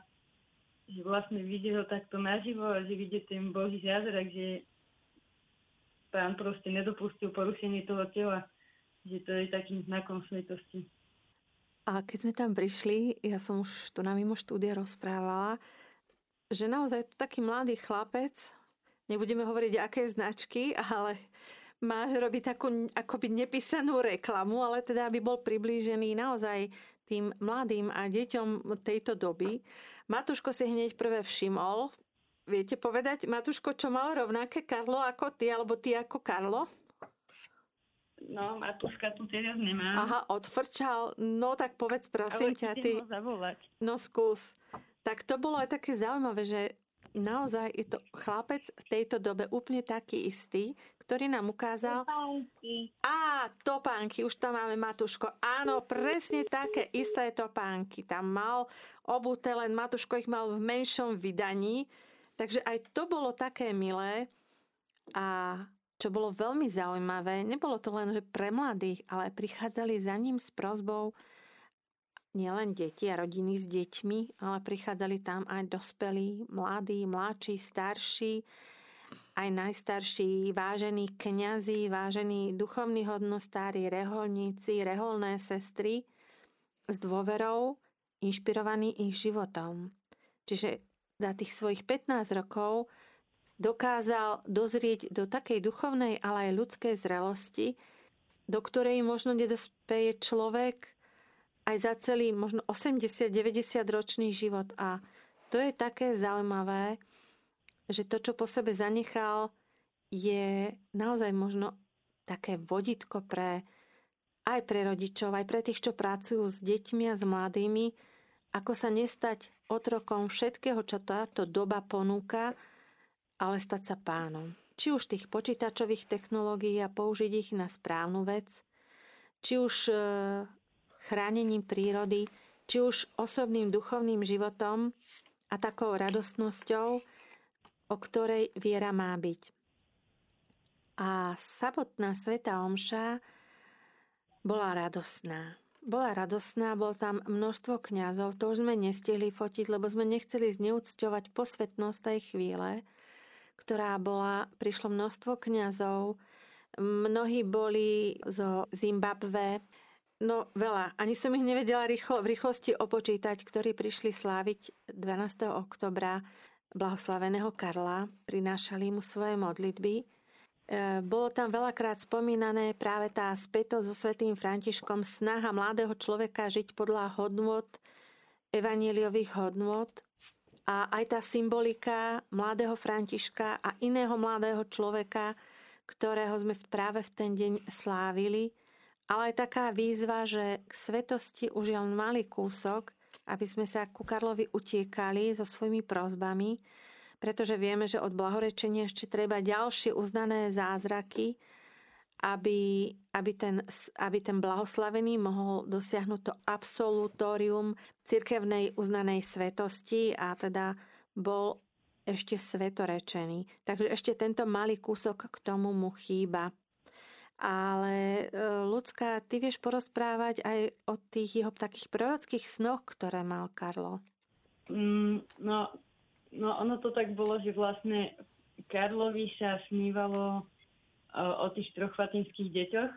že vlastne vidieť ho takto naživo a že vidieť ten Boží zázrak, že Pán proste nedopustil porušenie toho tela, že to je takým znakom svätosti. A keď sme tam prišli, ja som už tu na mimo štúdia rozprávala, že naozaj taký mladý chlapec, nebudeme hovoriť aké značky, ale má robiť takú akoby nepísanú reklamu, ale teda aby bol priblížený naozaj tým mladým a deťom tejto doby. Matúško si hneď prvé všimol. Viete povedať, Matúško, čo mal rovnaké Carlo ako ty, alebo ty ako Carlo? No, Matúška tu teraz nemá. Aha, odfrčal. No tak povedz, prosím ale ťa, ty. No skús. Tak to bolo aj také zaujímavé, že naozaj je to chlapec v tejto dobe úplne taký istý, ktorý nám ukázal... Topánky. Á, topánky, už tam máme Matúško. Áno, presne také isté topánky. Tam mal obuté, len Matúško ich mal v menšom vydaní. Takže aj to bolo také milé a čo bolo veľmi zaujímavé, nebolo to len, že pre mladých, ale prichádzali za ním s prosbou nielen deti a rodiny s deťmi, ale prichádzali tam aj dospelí, mladí, mladší, starší, aj najstarší, vážení kňazi, vážení duchovní hodnostári, reholníci, reholné sestry s dôverou, inšpirovaní ich životom. Čiže za tých svojich pätnásť rokov dokázal dozrieť do takej duchovnej, ale aj ľudskej zrelosti, do ktorej možno nedospeje človek aj za celý možno osemdesiat deväťdesiat ročný život. A to je také zaujímavé, že to, čo po sebe zanechal, je naozaj možno také vodítko pre, aj pre rodičov, aj pre tých, čo pracujú s deťmi a s mladými, ako sa nestať otrokom všetkého, čo táto doba ponúka, ale stať sa pánom. Či už tých počítačových technológií a použiť ich na správnu vec, či už e, chránením prírody, či už osobným duchovným životom a takou radostnosťou, o ktorej viera má byť. A samotná svätá omša bola radostná. Bola radostná, bol tam množstvo kňazov, to už sme nestihli fotiť, lebo sme nechceli zneúcťovať posvetnosť tej chvíle, ktorá bola, prišlo množstvo kňazov, mnohí boli zo Zimbabwe, no veľa, ani som ich nevedela rýchlo, v rýchlosti opočítať, ktorí prišli sláviť dvanásteho októbra blahoslaveného Carla, prinášali mu svoje modlitby. E, bolo tam veľakrát spomínané práve tá spätosť so svätým Františkom, snaha mladého človeka žiť podľa hodnôt, evanjeliových hodnôt, A aj tá symbolika mladého Františka a iného mladého človeka, ktorého sme práve v ten deň slávili, ale aj taká výzva, že k svetosti už je len malý kúsok, aby sme sa ku Karlovi utiekali so svojimi prosbami, pretože vieme, že od blahorečenia ešte treba ďalšie uznané zázraky, aby, aby, ten, aby ten blahoslavený mohol dosiahnuť to absolutórium cirkevnej uznanej svetosti a teda bol ešte svetorečený. Takže ešte tento malý kúsok k tomu mu chýba. Ale Lucka, ty vieš porozprávať aj o tých jeho takých prorockých snoch, ktoré mal Carlo. Mm, no, no ono to tak bolo, že vlastne Carlovi sa snívalo o tých troch fatimských deťoch.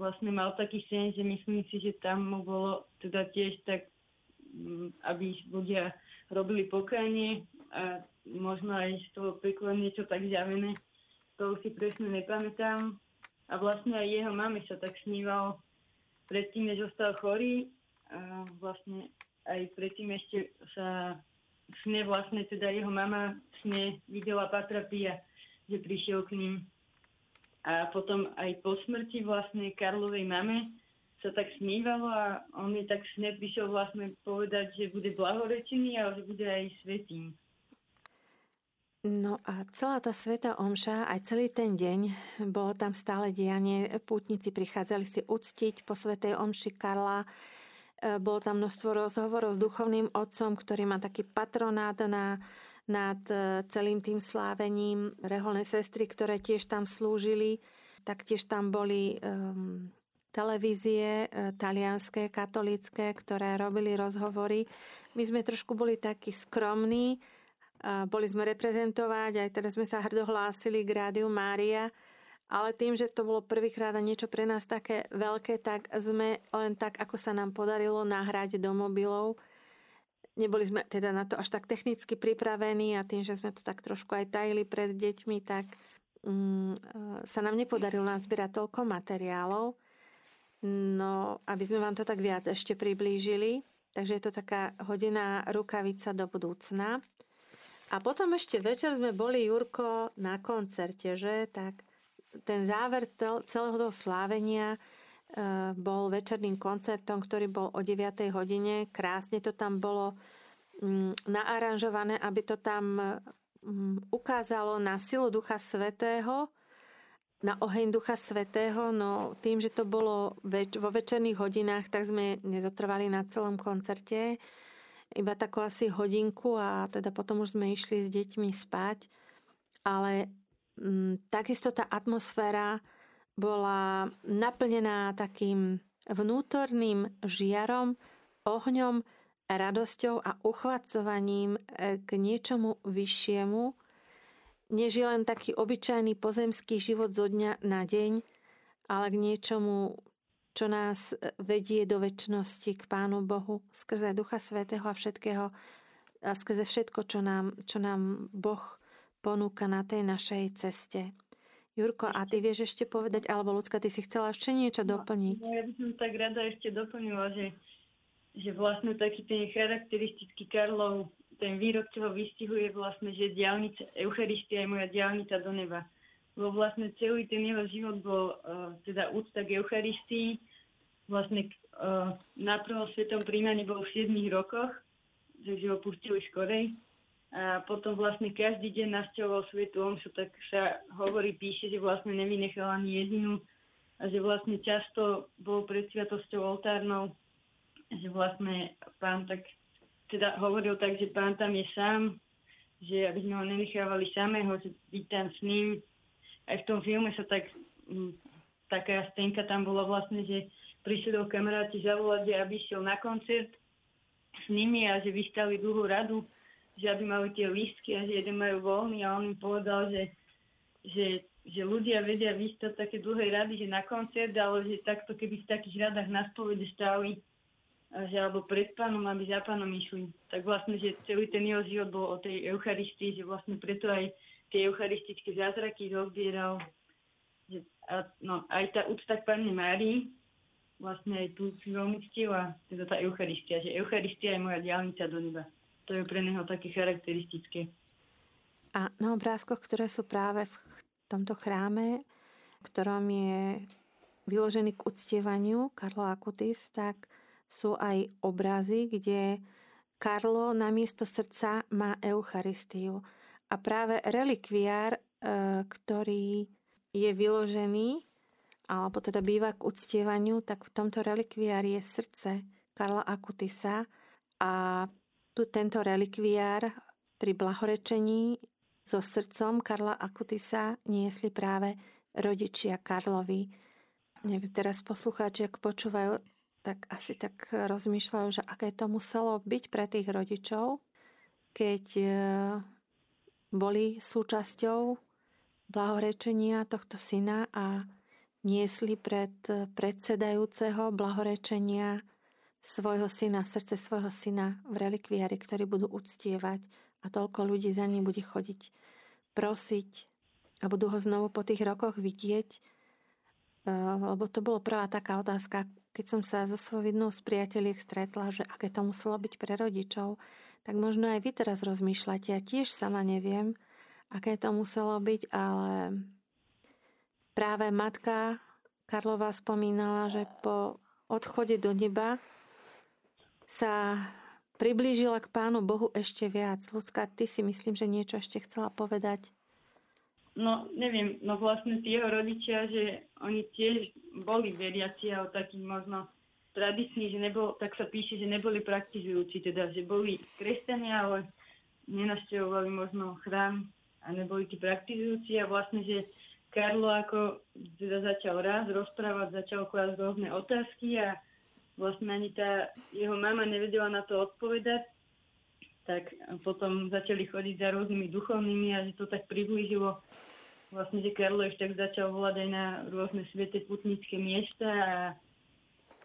Vlastne mal taký sen, že myslím si, že tam mu bolo teda tiež tak, aby ľudia robili pokánie a možno aj z toho pekla niečo tak zjavené. To už si presne nepamätám. A vlastne aj jeho mame sa tak sníval predtým, než ostal chorý. A vlastne aj predtým ešte sa sne vlastne teda jeho mama sne videla Patra Pia, že prišiel k ním. A potom aj po smrti vlastne Karlovej mame sa tak snívalo a on mi tak sne prišiel vlastne povedať, že bude blahorečený a že bude aj svätým. No a celá tá svätá omša, aj celý ten deň, bolo tam stále dianie. Pútnici prichádzali si uctiť po svätej omši Karla. Bolo tam množstvo rozhovorov s duchovným otcom, ktorý má taký patronát na nad celým tým slávením, reholné sestry, ktoré tiež tam slúžili. Taktiež tam boli um, televízie e, talianské, katolícke, ktoré robili rozhovory. My sme trošku boli takí skromní, a boli sme reprezentovať, aj teraz sme sa hrdohlásili k Rádiu Mária, ale tým, že to bolo prvýkrát a niečo pre nás také veľké, tak sme len tak, ako sa nám podarilo, nahrať do mobilov. Neboli sme teda na to až tak technicky pripravení a tým, že sme to tak trošku aj tajili pred deťmi, tak um, sa nám nepodarilo nazbierať toľko materiálov. No, aby sme vám to tak viac ešte priblížili. Takže je to taká hodina rukavica do budúcna. A potom ešte večer sme boli, Jurko, na koncerte, že? Tak ten záver celého toho slávenia bol večerným koncertom, ktorý bol o deviatej hodine. Krásne to tam bolo naaranžované, aby to tam ukázalo na silu Ducha Svätého, na oheň Ducha Svätého. No tým, že to bolo več- vo večerných hodinách, tak sme nezotrvali na celom koncerte. Iba takú asi hodinku a teda potom už sme išli s deťmi spať. Ale m, takisto tá atmosféra bola naplnená takým vnútorným žiarom, ohňom, radosťou a uchvacovaním k niečomu vyššiemu, než je len taký obyčajný pozemský život zo dňa na deň, ale k niečomu, čo nás vedie do večnosti, k Pánu Bohu, skrze Ducha Svätého a všetkého, a skrze všetko, čo nám, čo nám Boh ponúka na tej našej ceste. Jurko, a ty vieš ešte povedať, alebo Lucka, ty si chcela ešte niečo doplniť? No, ja by som tak rada ešte doplnila, že, že vlastne taký ten charakteristický Karlov, ten výrok, čo ho vystihuje vlastne, že diaľnica, Eucharistia je moja diaľnica do neba. Lebo vlastne celý ten jeho život bol uh, teda úcta k Eucharistii. Vlastne uh, na prvom svetom príjmaní bol v siedmich rokoch, takže ho pustili skorej. A potom vlastne každý deň navštevoval svätú omšu, tak sa hovorí, píše, že vlastne nevynechal ani jedinu a že vlastne často bol pred sviatosťou oltárnou, že vlastne Pán tak, teda hovoril tak, že Pán tam je sám, že aby sme ho nenechávali samého, že byť tam s ním. Aj v tom filme sa tak, m, taká stenka tam bola vlastne, že prišli do kamaráti zavolať, aby šiel na koncert s nimi a že vystali dlhú radu, že aby mali tie lístky a že jeden majú voľný a on im povedal, že, že, že ľudia vedia vystať také dlhé rady, že na koncert, ale že takto keby v takých radách na spovede stáli, že alebo pred Pánom, aby za Pánom išli. Tak vlastne, že celý ten jeho život bol o tej Eucharistii, že vlastne preto aj tie eucharistické zázraky rozbieral. Že, a, no, aj tá úcta k Panne Márii, vlastne aj tu si veľmi ctila, teda tá Eucharistia, že Eucharistia je moja diaľnica do neba. To je pre neho také charakteristické. A na obrázkoch, ktoré sú práve v tomto chráme, v ktorom je vyložený k uctievaniu Carlo Acutis, tak sú aj obrazy, kde Carlo namiesto srdca má Eucharistiu. A práve relikviár, ktorý je vyložený, alebo teda býva k uctievaniu, tak v tomto relikviári je srdce Carla Acutisa a tu tento relikviár pri blahorečení so srdcom Carla Acutisa niesli práve rodičia Karlovi. Neviem, teraz poslucháči, ak počúvajú, tak asi tak rozmýšľajú, že aké to muselo byť pre tých rodičov, keď boli súčasťou blahorečenia tohto syna a niesli pred predsedajúceho blahorečenia svojho syna, srdce svojho syna v relikviári, ktorí budú uctievať a toľko ľudí za ním bude chodiť prosiť a budú ho znovu po tých rokoch vidieť, lebo to bola prvá taká otázka, keď som sa so svojou jednou z priateliek stretla, že aké to muselo byť pre rodičov, tak možno aj vy teraz rozmýšľate, ja tiež sama neviem, aké to muselo byť, ale práve matka Karlova spomínala, že po odchode do neba sa priblížila k Pánu Bohu ešte viac. Lucka, ty si myslím, že niečo ešte chcela povedať. No, neviem, no vlastne tí jeho rodičia, že oni tiež boli veriaci a takí možno tradiční, že nebol, tak sa píše, že neboli praktizujúci, teda, že boli kresťania, ale nenaštevovali možno chrám a neboli tí praktizujúci a vlastne, že Carlo ako teda začal raz rozprávať, začal klásť rôzne otázky a vlastne ani tá jeho mama nevedela na to odpovedať, tak potom začali chodiť za rôznymi duchovnými a že to tak priblížilo. Vlastne, že Carlo ešte tak začal volať aj na rôzne sväté putnícke miesta a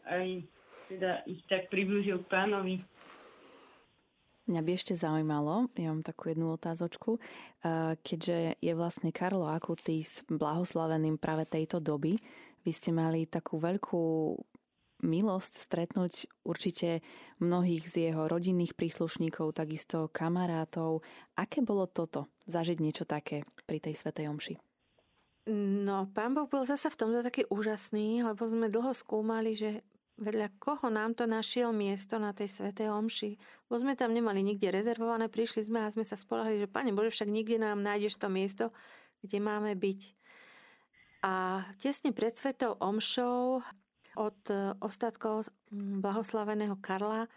aj teda ich tak priblížil k Pánovi. Mňa by ešte zaujímalo, ja mám takú jednu otázočku, keďže je vlastne Carlo Acutis blahoslaveným práve tejto doby. Vy ste mali takú veľkú milosť stretnúť určite mnohých z jeho rodinných príslušníkov, takisto kamarátov. Aké bolo toto, zažiť niečo také pri tej svätej omši? No, Pán Boh bol zasa v tomto taký úžasný, lebo sme dlho skúmali, že vedľa koho nám to našiel miesto na tej svätej omši. Bo sme tam nemali nikde rezervované, prišli sme a sme sa spoľahli, že Pane Bože, však nikde nám nájdeš to miesto, kde máme byť. A tesne pred svätou omšou od ostatkov blahoslaveného Carla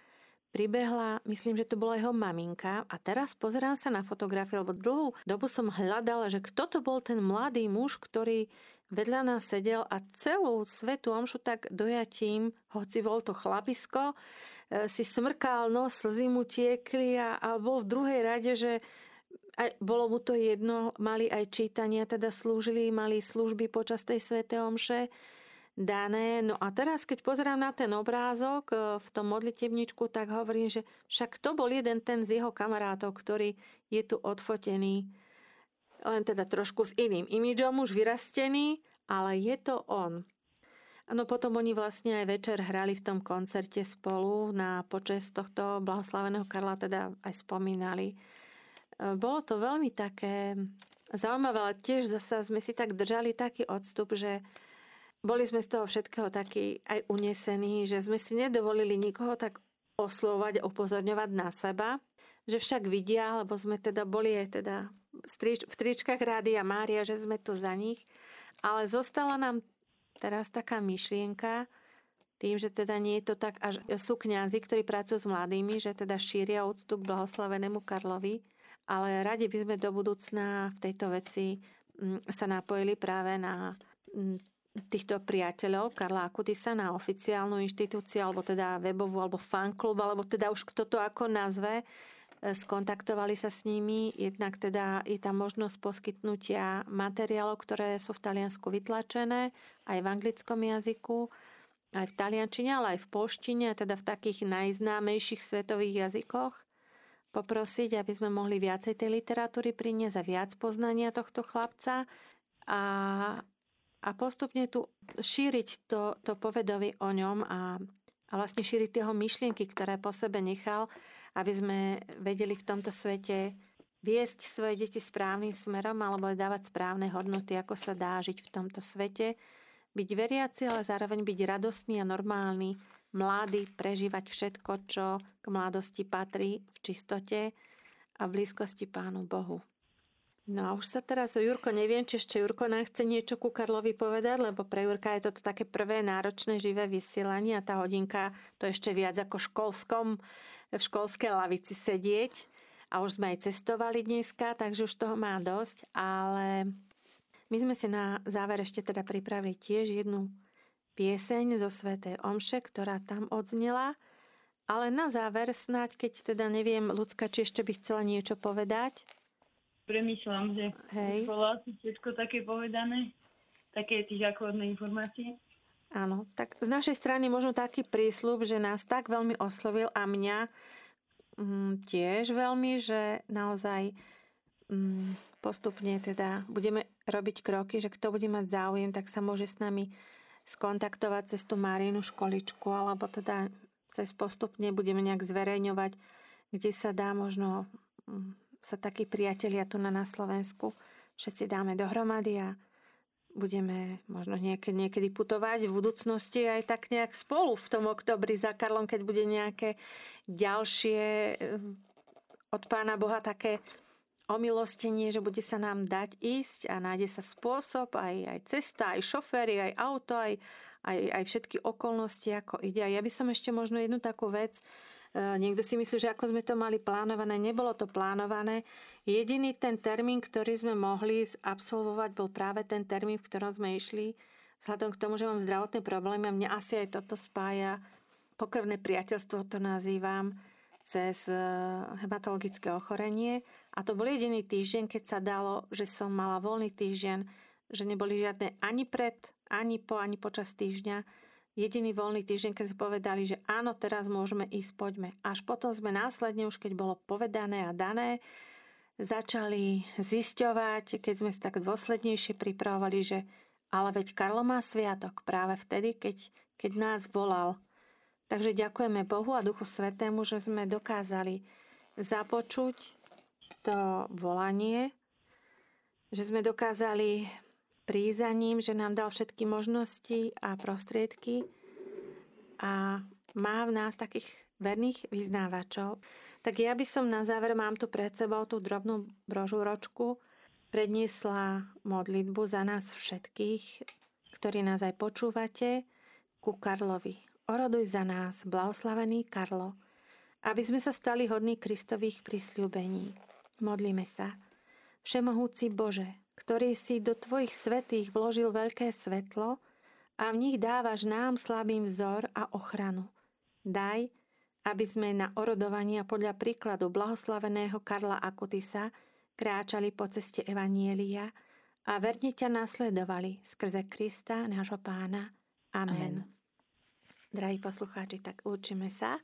pribehla, myslím, že to bola jeho maminka. A teraz pozerám sa na fotografiu, lebo dlhú dobu som hľadala, že kto to bol ten mladý muž, ktorý vedľa nás sedel a celú svätú omšu tak dojatím, hoci bol to chlapisko, si smrkal nos, slzy mu tiekli a, a bol v druhej rade, že aj, bolo mu to jedno, mali aj čítania, teda slúžili, mali služby počas tej svätej omše dané. No a teraz, keď pozerám na ten obrázok v tom modlitebničku, tak hovorím, že však to bol jeden ten z jeho kamarátov, ktorý je tu odfotený. Len teda trošku s iným imidžom, už vyrastený, ale je to on. No potom oni vlastne aj večer hrali v tom koncerte spolu na počesť tohto blahoslaveného Carla, teda aj spomínali. Bolo to veľmi také zaujímavé, ale tiež zasa sme si tak držali taký odstup, že boli sme z toho všetkého taký aj unesení, že sme si nedovolili nikoho tak oslovať a upozorňovať na seba, že však vidia, lebo sme teda boli aj teda v tričkách Rádia Mária, že sme tu za nich. Ale zostala nám teraz taká myšlienka, tým, že teda nie je to tak, až sú kňazi, ktorí pracujú s mladými, že teda šíria úctu k blahoslavenému Karlovi, ale radi by sme do budúcna v tejto veci sa napojili práve na týchto priateľov Carla Acutisa, na oficiálnu inštitúciu, alebo teda webovú, alebo fanklub, alebo teda už kto to ako nazve. Skontaktovali sa s nimi, jednak teda je tam možnosť poskytnutia materiálov, ktoré sú v Taliansku vytlačené, aj v anglickom jazyku, aj v taliančine, ale aj v poľštine, teda v takých najznámejších svetových jazykoch. Poprosiť, aby sme mohli viacej tej literatúry priniesť a viac poznania tohto chlapca a, a postupne tu šíriť to, to povedovie o ňom a, a vlastne šíriť jeho myšlienky, ktoré po sebe nechal, aby sme vedeli v tomto svete viesť svoje deti správnym smerom alebo dávať správne hodnoty, ako sa dá žiť v tomto svete. Byť veriaci, ale zároveň byť radostný a normálny, mladý, prežívať všetko, čo k mladosti patrí v čistote a v blízkosti Pánu Bohu. No a už sa teraz, Jurko, neviem, či ešte Jurko nám chce niečo ku Karlovi povedať, lebo pre Jurka je toto také prvé náročné živé vysielanie a tá hodinka to ešte viac ako školskom, v školskej lavici sedieť. A už sme aj cestovali dneska, takže už toho má dosť, ale my sme si na záver ešte teda pripravili tiež jednu pieseň zo Svätej omše, ktorá tam odznela, ale na záver snáď, keď teda neviem, Lucka, či ešte by chcela niečo povedať. Premýšľam, že bola asi všetko také povedané, také tie základné informácie. Áno, tak z našej strany možno taký prísľub, že nás tak veľmi oslovil a mňa m, tiež veľmi, že naozaj m, postupne teda budeme robiť kroky, že kto bude mať záujem, tak sa môže s nami skontaktovať cez tú Márinu školičku, alebo teda cez postupne budeme nejak zverejňovať, kde sa dá možno... M, sa takí priatelia tu na Slovensku všetci dáme dohromady a budeme možno niekedy, niekedy putovať v budúcnosti aj tak nejak spolu v tom oktobri za Karlom, keď bude nejaké ďalšie od Pána Boha také omilostenie, že bude sa nám dať ísť a nájde sa spôsob, aj, aj cesta, aj šoféry, aj auto, aj, aj, aj všetky okolnosti, ako ide. A ja by som ešte možno jednu takú vec. Niekto si myslí, že ako sme to mali plánované, nebolo to plánované. Jediný ten termín, ktorý sme mohli absolvovať, bol práve ten termín, v ktorom sme išli. Vzhľadom k tomu, že mám zdravotné problémy, a mňa asi aj toto spája, pokrvné priateľstvo to nazývam, cez hematologické ochorenie. A to bol jediný týždeň, keď sa dalo, že som mala voľný týždeň, že neboli žiadne ani pred, ani po, ani počas týždňa. Jediný voľný týždeň, keď sme povedali, že áno, teraz môžeme ísť, poďme. Až potom sme následne, už keď bolo povedané a dané, začali zisťovať, keď sme sa tak dôslednejšie pripravovali, že ale veď Karlo má sviatok práve vtedy, keď, keď nás volal. Takže ďakujeme Bohu a Duchu Svätému, že sme dokázali započuť to volanie, že sme dokázali... prízaním, že nám dal všetky možnosti a prostriedky a má v nás takých verných vyznávačov. Tak ja by som na záver, mám tu pred sebou tú drobnú brožúročku, predniesla modlitbu za nás všetkých, ktorí nás aj počúvate, ku Karlovi. Oroduj za nás, blahoslavený Karlo, aby sme sa stali hodní Kristových prisľúbení. Modlíme sa. Všemohúci Bože, ktorý si do tvojich svätých vložil veľké svetlo a v nich dávaš nám slabým vzor a ochranu. Daj, aby sme na orodovania podľa príkladu blahoslaveného Carla Acutisa kráčali po ceste Evanielia a verne ťa nasledovali skrze Krista, nášho Pána. Amen. Amen. Drahí poslucháči, tak učíme sa.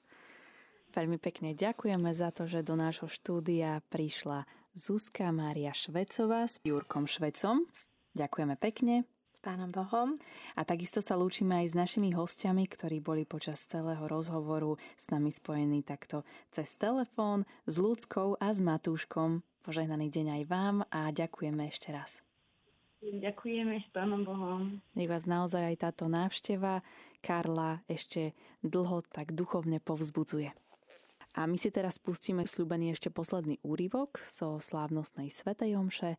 Veľmi pekne ďakujeme za to, že do nášho štúdia prišla Zuzka Mária Švecová s Jurkom Švecom. Ďakujeme pekne. S Pánom Bohom. A takisto sa lúčime aj s našimi hostiami, ktorí boli počas celého rozhovoru s nami spojení takto cez telefón, s Ľudskou a s Matúškom. Požehnaný deň aj vám a ďakujeme ešte raz. Ďakujeme s Pánom Bohom. Nech vás naozaj aj táto návšteva Karla ešte dlho tak duchovne povzbudzuje. A my si teraz pustíme sľúbený ešte posledný úryvok zo slávnostnej svätej omše.